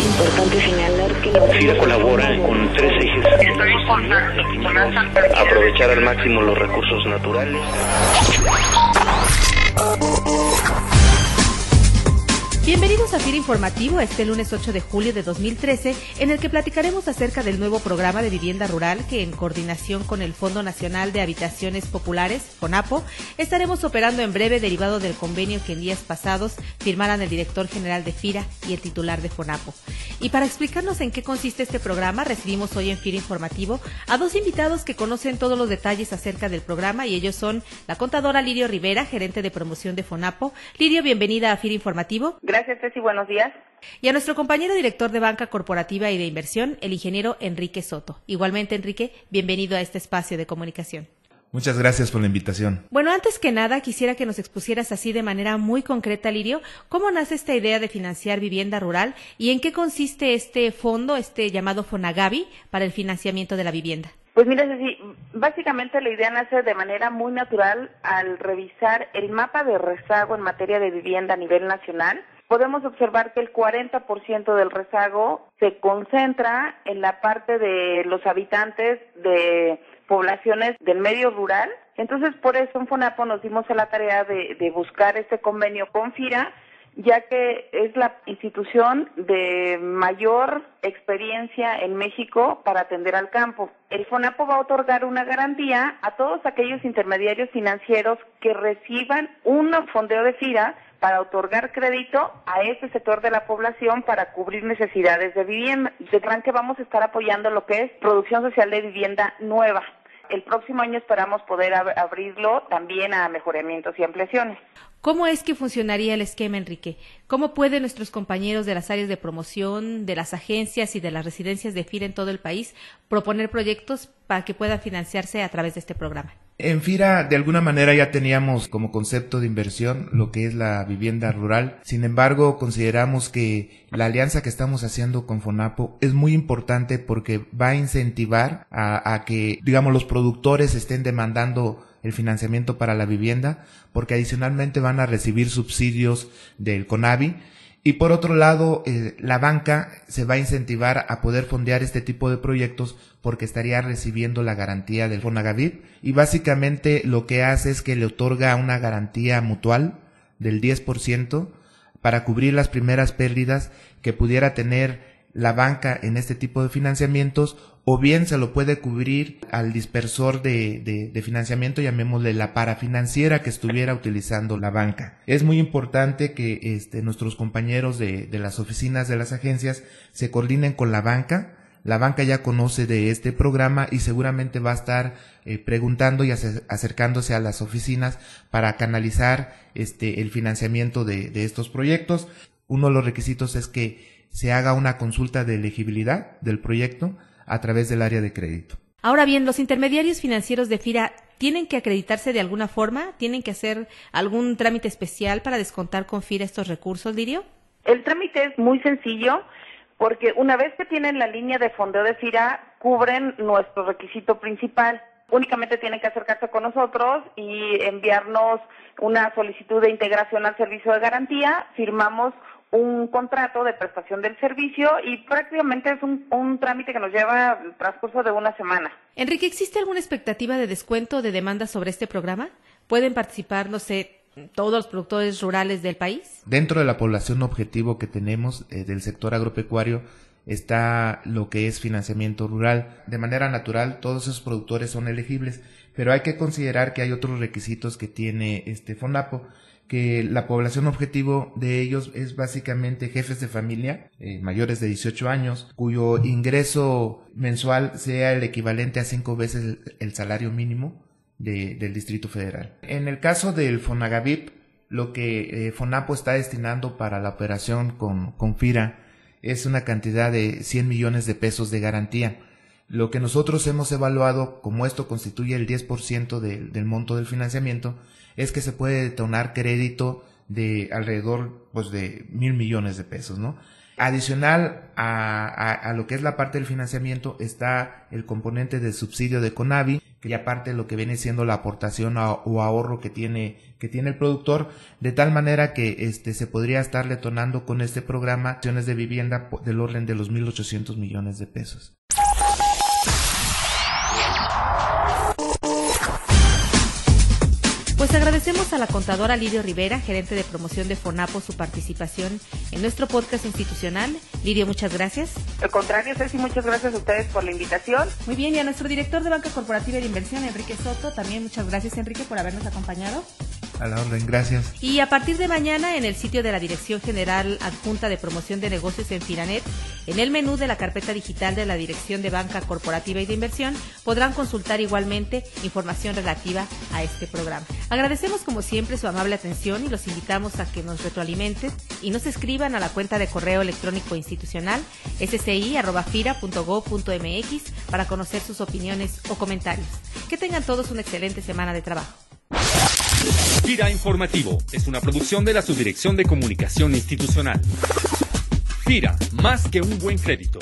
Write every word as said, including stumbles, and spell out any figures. es importante señalar que FIRA colabora con tres ejes. Estoy en contacto con la... Aprovechar al máximo los recursos naturales. Bienvenidos a FIRA Informativo este lunes ocho de julio de dos mil trece, en el que platicaremos acerca del nuevo programa de vivienda rural que, en coordinación con el Fondo Nacional de Habitaciones Populares, FONHAPO, estaremos operando en breve, derivado del convenio que en días pasados firmaran el director general de FIRA y el titular de FONHAPO. Y para explicarnos en qué consiste este programa, recibimos hoy en FIRA Informativo a dos invitados que conocen todos los detalles acerca del programa, y ellos son la contadora Lirio Rivera, gerente de promoción de FONHAPO. Lirio, bienvenida a FIRA Informativo. Gracias. Gracias, Ceci. Buenos días. Y a nuestro compañero director de Banca Corporativa y de Inversión, el ingeniero Enrique Soto. Igualmente, Enrique, bienvenido a este espacio de comunicación. Muchas gracias por la invitación. Bueno, antes que nada, quisiera que nos expusieras así de manera muy concreta, Lirio, cómo nace esta idea de financiar vivienda rural y en qué consiste este fondo, este llamado Fonagavi, para el financiamiento de la vivienda. Pues mira, Ceci, básicamente la idea nace de manera muy natural al revisar el mapa de rezago en materia de vivienda a nivel nacional. Podemos observar que el cuarenta por ciento del rezago se concentra en la parte de los habitantes de poblaciones del medio rural. Entonces, por eso en FONHAPO nos dimos a la tarea de, de buscar este convenio con FIRA, ya que es la institución de mayor experiencia en México para atender al campo. El FONHAPO va a otorgar una garantía a todos aquellos intermediarios financieros que reciban un fondeo de FIRA para otorgar crédito a este sector de la población para cubrir necesidades de vivienda. De tranque vamos a estar apoyando lo que es producción social de vivienda nueva. El próximo año esperamos poder ab- abrirlo también a mejoramientos y ampliaciones. ¿Cómo es que funcionaría el esquema, Enrique? ¿Cómo pueden nuestros compañeros de las áreas de promoción, de las agencias y de las residencias de FIRA en todo el país proponer proyectos para que puedan financiarse a través de este programa? En FIRA, de alguna manera, ya teníamos como concepto de inversión lo que es la vivienda rural. Sin embargo, consideramos que la alianza que estamos haciendo con FONHAPO es muy importante porque va a incentivar a, a que, digamos, los productores estén demandando el financiamiento para la vivienda, porque adicionalmente van a recibir subsidios del CONAVI. Y por otro lado, eh, la banca se va a incentivar a poder fondear este tipo de proyectos porque estaría recibiendo la garantía del Fonagavi, y básicamente lo que hace es que le otorga una garantía mutual del diez por ciento para cubrir las primeras pérdidas que pudiera tener la banca en este tipo de financiamientos, o bien se lo puede cubrir al dispersor de, de, de financiamiento, llamémosle la parafinanciera, que estuviera utilizando la banca. Es muy importante que este, nuestros compañeros de, de las oficinas de las agencias se coordinen con la banca. La banca ya conoce de este programa y seguramente va a estar eh, preguntando y acercándose a las oficinas para canalizar este, el financiamiento de, de estos proyectos. Uno de los requisitos es que se haga una consulta de elegibilidad del proyecto a través del área de crédito. Ahora bien, los intermediarios financieros de FIRA tienen que acreditarse de alguna forma, tienen que hacer algún trámite especial para descontar con FIRA estos recursos, Lirio. El trámite es muy sencillo porque una vez que tienen la línea de fondeo de FIRA cubren nuestro requisito principal. Únicamente tienen que acercarse con nosotros y enviarnos una solicitud de integración al servicio de garantía. Firmamos un contrato de prestación del servicio y prácticamente es un, un trámite que nos lleva el transcurso de una semana. Enrique, ¿existe alguna expectativa de descuento o de demanda sobre este programa? ¿Pueden participar, no sé, todos los productores rurales del país? Dentro de la población objetivo que tenemos eh, del sector agropecuario está lo que es financiamiento rural. De manera natural, todos esos productores son elegibles, pero hay que considerar que hay otros requisitos que tiene este FONHAPO, que la población objetivo de ellos es básicamente jefes de familia, eh, mayores de dieciocho años, cuyo ingreso mensual sea el equivalente a cinco veces el, el salario mínimo de, del Distrito Federal. En el caso del Fonagavip, lo que eh, FONHAPO está destinando para la operación con, con FIRA es una cantidad de cien millones de pesos de garantía. Lo que nosotros hemos evaluado, como esto constituye el diez por ciento de, del monto del financiamiento, es que se puede detonar crédito de alrededor pues de mil millones de pesos, ¿no? Adicional a, a, a lo que es la parte del financiamiento está el componente del subsidio de CONAVI, que aparte lo que viene siendo la aportación a, o ahorro que tiene que tiene el productor, de tal manera que este se podría estar detonando con este programa acciones de vivienda del orden de los mil ochocientos millones de pesos. Pues agradecemos a la contadora Lirio Rivera, gerente de promoción de FONHAPO, su participación en nuestro podcast institucional. Lirio, muchas gracias. Al contrario, Ceci, muchas gracias a ustedes por la invitación. Muy bien, y a nuestro director de Banca Corporativa y de Inversión, Enrique Soto, también muchas gracias, Enrique, por habernos acompañado. A la orden, gracias. Y a partir de mañana, en el sitio de la Dirección General Adjunta de Promoción de Negocios en Firanet, en el menú de la carpeta digital de la Dirección de Banca Corporativa y de Inversión, podrán consultar igualmente información relativa a este programa. Agradecemos como siempre su amable atención y los invitamos a que nos retroalimenten y nos escriban a la cuenta de correo electrónico institucional ese ce i arroba fira punto gov punto eme equis para conocer sus opiniones o comentarios. Que tengan todos una excelente semana de trabajo. FIRA Informativo es una producción de la Subdirección de Comunicación Institucional. FIRA, más que un buen crédito.